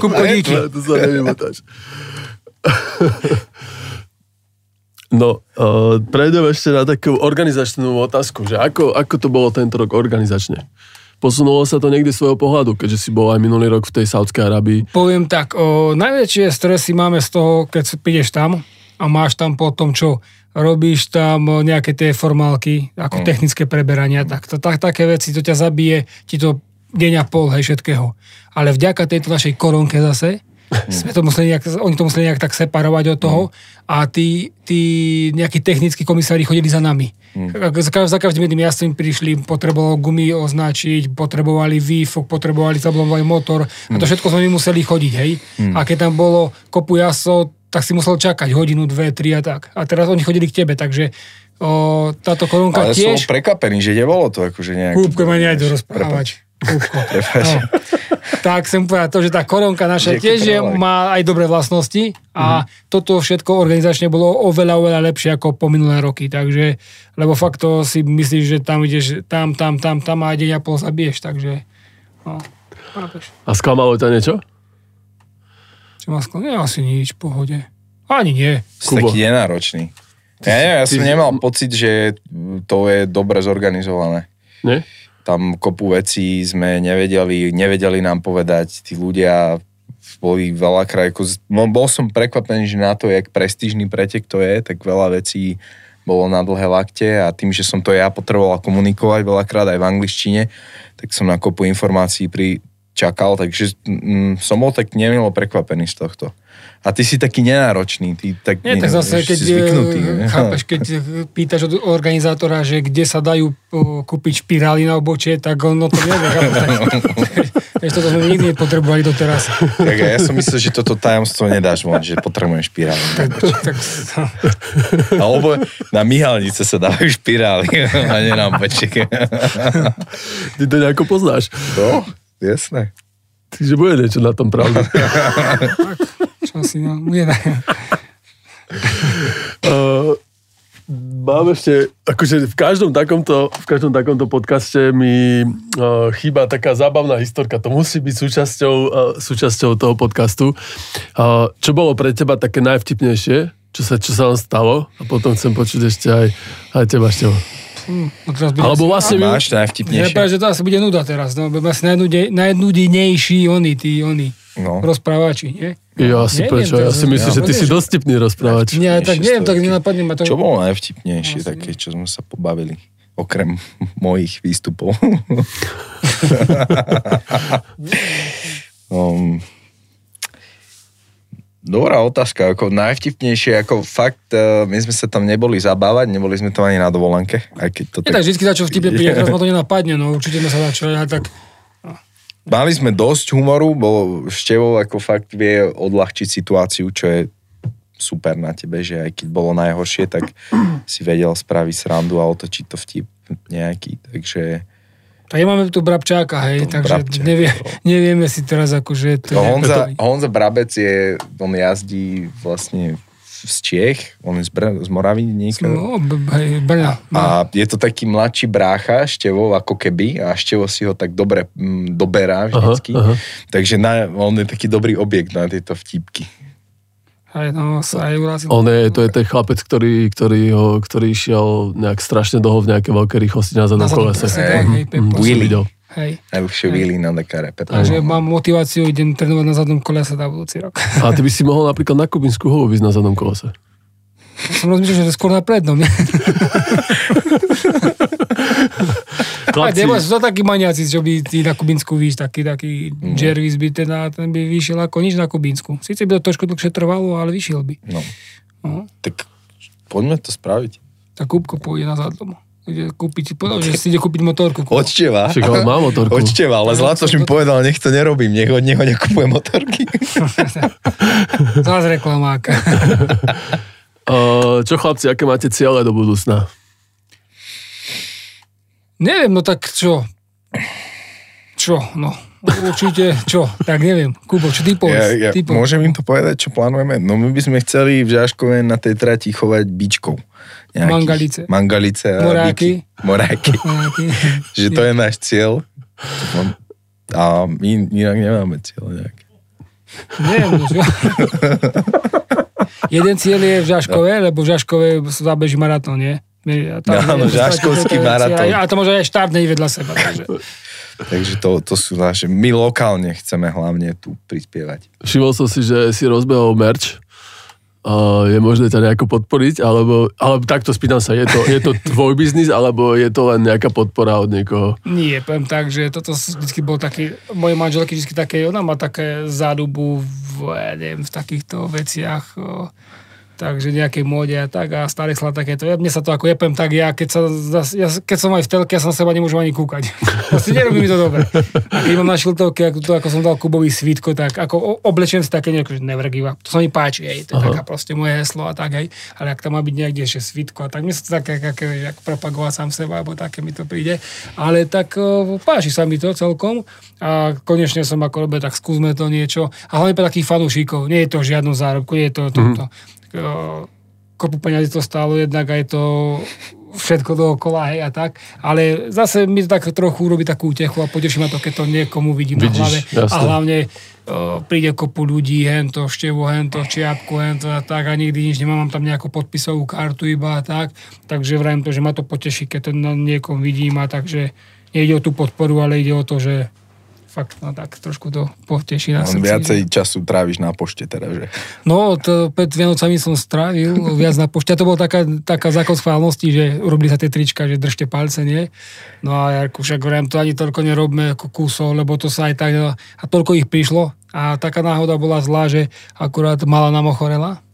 Kupko, díky. To sa nevymotáš. No, uh, prejdem ešte na takú organizačnú otázku, že ako, ako to bolo tento rok organizačne? Posunulo sa to niekde svojho pohľadu, keďže si bol aj minulý rok v tej Saudskej Arabii? Poviem tak, o, najväčšie stresy máme z toho, keď prídeš tam a máš tam potom, čo robíš tam nejaké tie formálky, ako mm. technické preberania, tak, to, tak také veci, to ťa zabije, ti to deň a pol, hej, všetkého. Ale vďaka tejto našej koronke zase, sme to museli nejak, oni to museli nejak tak separovať od toho a tí, tí nejakí technickí komisári chodili za nami. Mm. Za každým jedným jazdcom prišli, potrebovali gumy označiť, potrebovali výfuk, potrebovali zablomovať motor a to všetko sme my museli chodiť, hej. Mm. A keď tam bolo kopu jazdcov, tak si musel čakať hodinu, dve, tri a tak. A teraz oni chodili k tebe, takže o, táto korunka ale tiež... Ale som prekvapený, že nebolo to akože nejak... Kúbko ma nejde rozprávať. Kúbko. No. Tak som povedal to, že tá korunka naša tiež je, má aj dobré vlastnosti a mm-hmm. toto všetko organizačne bolo oveľa, oveľa lepšie ako po minulé roky, takže, lebo fakt to si myslíš, že tam ideš tam, tam, tam, tam a deň a pol zabiješ, takže... No. A sklamalo ťa niečo? Čo ma sklamalo? Ja asi nič, v pohode. Ani nie. Kubo. Taký nenáročný. Ja neviem, ja som ty... nemal pocit, že to je dobre zorganizované. Nie? Tam kopu vecí sme nevedeli, nevedeli nám povedať, tí ľudia boli veľakrát, no bol som prekvapený, že na to, jak prestížny pretek to je, tak veľa vecí bolo na dlhé lakte a tým, že som to ja potreboval komunikovať veľakrát aj v angličtine, tak som na kopu informácií pričakal, takže mm, som bol tak nemilo prekvapený z tohto. A ty si taký nenáročný, ty tak, nie, tak zase, keď, si zvyknutý. Chápeš, keď pýtaš od organizátora, že kde sa dajú kúpiť špirály na obočie, tak ono to nevie. Takže toto sme nikdy nepotrebovali doteraz. Tak ja som myslel, že toto tajomstvo nedáš von, že potrebujem špirály na obočie. Tak, tak... Alebo na myhalnice sa dávajú špirály a nie na obočie. Ty to nejako poznáš. No, jasné. Že bude niečo na tom pravde. Tak, čo si no, bude na... uh, Mám ešte, akože v každom takomto, v každom takomto podcaste mi uh, chýba taká zábavná historka. To musí byť súčasťou, uh, súčasťou toho podcastu. Uh, čo bolo pre teba také najvtipnejšie? Čo sa, čo sa vám stalo? A potom chcem počuť ešte aj, aj teba, Števo. Hmm, alebo vlastne... By... Máš najvtipnejšie. Nepáš, že to asi bude nuda teraz, no, vlastne najnudnejší oni, tí oni, no. rozprávači, nie? Ja si prečo, ja si myslím, ja, že ty si dosť vtipný rozprávač. Nie, tak neviem, tak nenapadne ma to... Čo bolo najvtipnejšie, vlastne. Také, čo sme sa pobavili, okrem mojich výstupov? um, dobrá otázka, ako najvtipnejšie, ako fakt, my sme sa tam neboli zabávať, neboli sme tam ani na dovolenke, aj keď to... Je tak, vždycky začo vtipne príde, teraz ma to nenapadne, no určite sme sa začo, aj tak... Mali sme dosť humoru, bol Števo ako fakt vie odľahčiť situáciu, čo je super na tebe, že aj keď bolo najhoršie, tak si vedel spraviť srandu a otočiť to vtip nejaký, takže... A ja máme tu Brabčáka, hej, to takže Brabčák, nevie, nevieme si teraz akože... To no, Honza, to... Honza Brabec je, on jazdí vlastne z Čiech, on je z, Br- z Moravy niekde. No, b- b- Brňa. A je to taký mladší brácha, Števo, ako keby, a Števo si ho tak dobre m, doberá vždycky. Aha, aha. Takže na, on je taký dobrý objekt na tieto vtípky. Aj, no, aj on je, to je ten chlapec, ktorý, ktorý, ho, ktorý išiel nejak strašne dlho v nejaké veľké rýchlosti na zadnom kolese. Willy. Najlepšie Willy na Dakare. Takže mám motiváciu, idem trénovať na zadnom kolese na budúci rok. A ty by si mohol napríklad na Kubínsku holu ísť na zadnom kolese? Ja som rozmýšľal, že to je skôr na prednom. A nemáš to taký maniaci, čo by ty na Kubínsku víš, taký, taký mm. Jervis by ten, ten by vyšiel ako nič na Kubínsku. Sice by to trošku dlhšie trvalo, ale vyšiel by. No. Uh-huh. Tak poďme to spraviť. Tak Kúbko pôjde na zadlomu. Ide kúpiť, povedal, že si ide kúpiť motorku. Od Števa. Však, ale má motorku. Od Števa, ale Zlato mi povedal, nech to nerobím, nech od neho nekúpujem motorky. Zás reklamák. uh, čo chlapci, aké máte ciele do budúcna? Neviem, no tak čo? Čo, no? Určite, čo? Tak neviem. Kubo, čo ty povieš? Ja, ja, môžem im to povedať, čo plánujeme? No my by sme chceli v Žáškove na tej trati chovať bičkov. Nejakých, mangalice. Mangalice a moráky. Biky, moráky. moráky. Že to je náš cieľ. A my inak nemáme cieľ nejak. Neviem. Jeden cieľ je v Žáškove, no. Lebo v Žáškove sa beží maratón, nie? Áno, žáškovský maratón. A to možno aj štart nie vedľa seba. Takže. Takže to, to sú naše... My lokálne chceme hlavne tu prispievať. Všimol som si, že si rozbehol merch. Uh, je možné ťa nejako podporiť? Alebo, ale takto spýtam sa, je to, je to tvoj biznis, alebo je to len nejaká podpora od niekoho? Nie, poviem tak, že toto vždy bol taký... Moje manželky vždy také... Ona má také záľubu v, ja neviem, v takýchto veciach... Takže nejaké móde a tak a staré slad takéto. Ja, mne sa to ako jepem, tak ja keď, sa, ja keď som aj v telke, ja som seba nemôžem ani kúkať. Vlastne nerobí mi to dobre. A keď mám na šiltovke, ako, to, ako som dal Kubovi Svitko, tak ako oblečujem si také nejako, že never give up. To sa mi páči, hej. To je taká proste moje heslo a tak, hej. Ale ak tam má byť niekde ešte Svitko a tak, mne sa to také, také ako propagovať sám seba, alebo také mi to príde. Ale tak páči sa mi to celkom a konečne som ako robil, tak skúsme to niečo. A hlavne pre takých fanúšikov. Nie je to žiadnu zárobku, nie je to toto. Mm-hmm. Kopu peňazí to stálo jednak aj to všetko dookola, hej, a tak. Ale zase mi to tak trochu urobí takú útechu a poteší ma to, keď to niekomu vidím na hlave. Jasne. A hlavne uh, príde kopu ľudí, hento Števo, hento Čiapku, hento a tak a nikdy nič nemám, mám tam nejakú podpisovú kartu iba a tak. Takže vrajím to, že ma to poteší, keď to na niekom vidím a takže nejde o tú podporu, ale ide o to, že fakt, no tak trošku to poteší na srdci. Viacej že? Času tráviš na pošte teda, že? No, to pred Vianocami som strávil viac na pošte. A to bola taká, taká zákon schválnosti, že urobili sa tie trička, že držte palce, nie? No a Jarku, však vrem, to ani toľko nerobme kusov, lebo to sa aj tak... A toľko ich prišlo. A taká náhoda bola zlá, že akurát mala nám ochorela.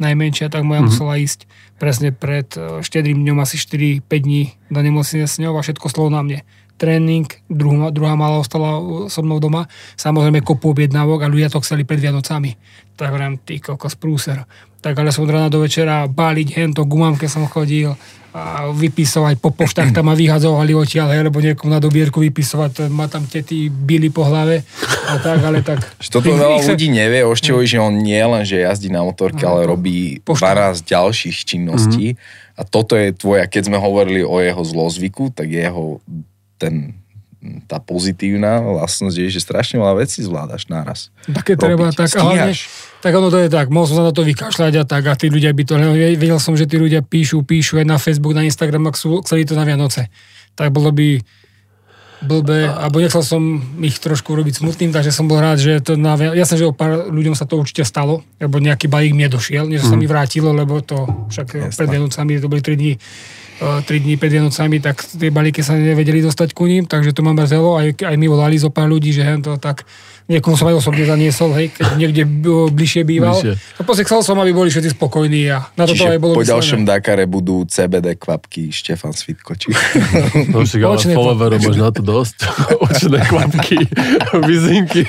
Najmenšia, tak moja mm-hmm. musela ísť presne pred štedrým dňom, asi štyri päť dní do nemocnice s ňou a všetko slovo na mne. Tréning, druhá, druhá malá ostala so mnou doma, samozrejme kopu objednávok a ľudia to chceli pred Vianocami. Tak hovorím, ty kokos prúser. Tak ale som od rána do večera báliť hento, gumamke som chodil a vypisovať po poštách, tam ma vyhadzovali odtiaľ, lebo niekomu na dobierku vypisovať, ma tam tety bili po hlave a tak, ale tak... Toto veľa ľudí nevie o Števovi, že on nie len, že jazdí na motorke, ale robí pár z ďalších činností mm-hmm. a toto je tvoja, keď sme hovorili o jeho zlozvyku, tak jeho ten, tá pozitívna vlastnosť je, že strašne veľa vecí zvládaš naraz. Také treba, tak hlavne, tak ono to je tak, mohol som sa na to vykašľať a tak a tí ľudia by to, vedel som, že tí ľudia píšu, píšu aj na Facebook, na Instagram, ak sú, chceli to na Vianoce. Tak bolo by blbé, alebo nechcel som ich trošku robiť smutným, takže som bol rád, že to na Vianoce, jasne, že o pár ľuďom sa to určite stalo, lebo nejaký balík mi došiel, niečo sa mi vrátilo, lebo to však Jasne. Pred Vianocami, to boli tri dní, tri dní pred Vianocami, tak tie balíky sa nevedeli dostať ku ním, takže to ma mrzelo. Aj, aj mi volali zo pár ľudí, že hento, tak niekomu som aj osobne zaniesol, hej, keď niekde bližšie býval. A proste chcel som, aby boli všetci spokojní a na toto aj bolo po myslené. Ďalšom Dakare budú cé bé dé kvapky Štefan Svitko, či... No však, ale followeru možno to dosť. Očné kvapky, vizinky.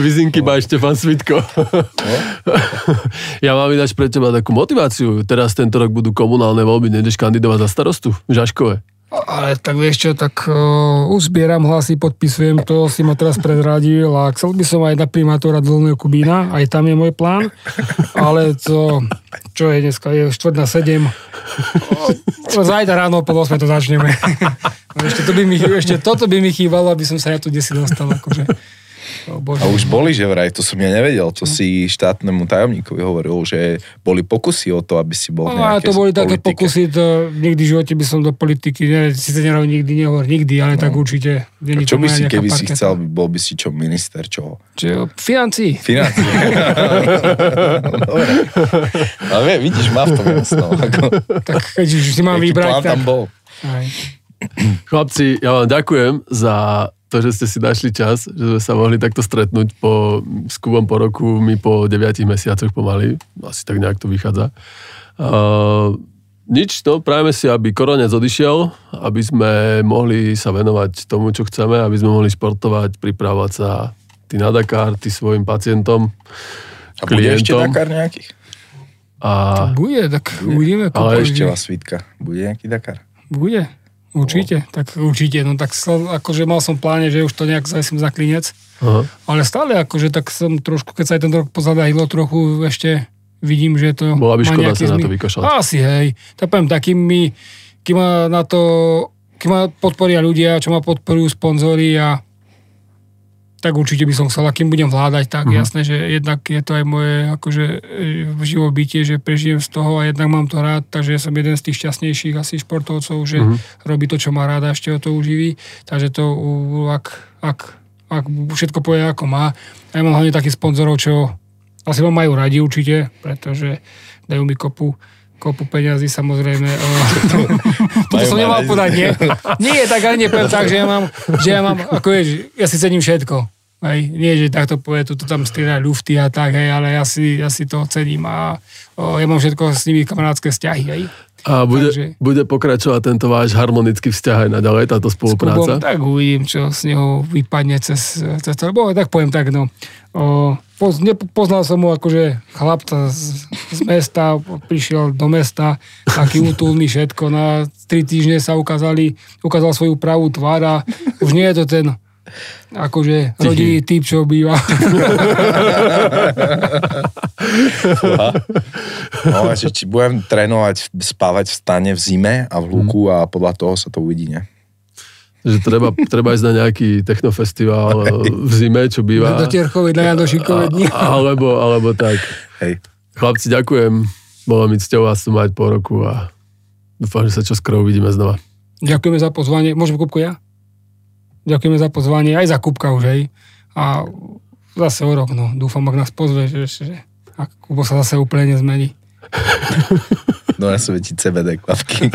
Vizinky no. Má Štefan Svitko. No. Ja mám ináč pre teba takú motiváciu. Teraz tento rok budú komunálne voľby, ideš kandidovať za starostu v Žaškove. Ale tak vieš čo, tak uh, uzbieram hlasy, podpisujem to, si ma teraz prezradil a chcel by som aj na primátora Dolného Kubína, aj tam je môj plán, ale to, čo je dneska, je štvrť na sedem. Zajtra ráno po osem to začneme. Ešte, to by mi, ešte toto by mi chýbalo, aby som sa ja tu desi dostal, akože. Bože. A už boli, že vraj, to som ja nevedel, to si štátnemu tajomníkovi hovoril, že boli pokusy o to, aby si bol v nejakej politike. No, to boli také pokusy, to nikdy v živote by som do politiky, ne, síce nerov nikdy, nehovor nikdy, ale no. Tak určite. A čo by si, keby parketa. Si chcel, bol by si čo, minister, čoho? Čo? Financí. Financí. Dobre. Ale vidíš, má v tom jasno. Ako... Tak keď už si mám vybrať, tak... Bol. Chlapci, ja vám ďakujem za... To, že ste si našli čas, že sme sa mohli takto stretnúť po, s Kubom po roku, my po deviatich mesiacoch pomaly, asi tak nejak to vychádza. Uh, Nič, no, prajeme si, aby koronec odišiel, aby sme mohli sa venovať tomu, čo chceme, aby sme mohli športovať, pripravovať sa ty na Dakar, ty svojim pacientom, a klientom. A bude ešte Dakar nejakých? A... Bude, tak uvidíme. Ale ešte vás Svitka, bude nejaký Dakar? Bude, určite, no. tak určite, no tak akože mal som v pláne, že už to nejak zajsím za klinec, aha. Ale stále akože tak som trošku, keď sa aj ten rok pozadahilo trochu ešte... Vidím, že to... Bola by škoda sa zmi... na to vykašľať. Asi, hej. Tak poviem, takým mi, kým ma na to, kým ma podporia ľudia, čo ma podporujú sponzori a tak určite by som chcel, kým budem vládať, tak mm-hmm. jasné, že jednak je to aj moje akože živobytie, že prežijem z toho a jednak mám to rád, takže ja som jeden z tých šťastnejších asi športovcov, že mm-hmm. robí to, čo má rád a ešte ho to uživí. Takže to, ak, ak, ak všetko povie, ako má. A ja mám hlavne takých sponzorov, čo asi ma majú radi určite, pretože dajú mi kopu, kopu peňazí, samozrejme. Toto som nemal podať, nie? Nie, tak ani nepoviem tak, že ja mám, že ja mám, ako je, ja si cením všetko. Hej. Nie, že takto povie, tu tam strieľajú lufty a tak, hej, ale ja si, ja si to cením a o, ja mám všetko s nimi kamarátske vzťahy, hej. A bude, takže, bude pokračovať tento váš harmonický vzťah aj naďalej, táto spolupráca? S Kubom, tak uvidím, čo z neho vypadne cez, cez to, lebo tak poviem tak, no. O, poz, ne, poznal som ho akože chlapca z, z mesta, prišiel do mesta, taký útulný všetko, na tri týždne sa ukázali, ukázal svoju pravú tvár a už nie je to ten akože rodinný typ, čo býva. No, že či budem trénovať, spávať v stane v zime a v hluku a podľa toho sa to uvidí, ne? Že treba, treba ísť na nejaký technofestival v zime, čo býva. Do Tierchovej, na Janošíkové dni. Alebo, alebo tak. Hej. Chlapci, ďakujem. Bolo mi cťou vás tu mať po roku a dúfam, že sa čoskoro uvidíme znova. Ďakujeme za pozvanie. Môžem, Kubku, ja? Ďakujeme za pozvanie, aj za Kubka už, hej. A zase o rok, no. Dúfam, ak nás pozve, že, že ak Kubo sa zase úplne nezmení. No ja som väčší C B D kvapky.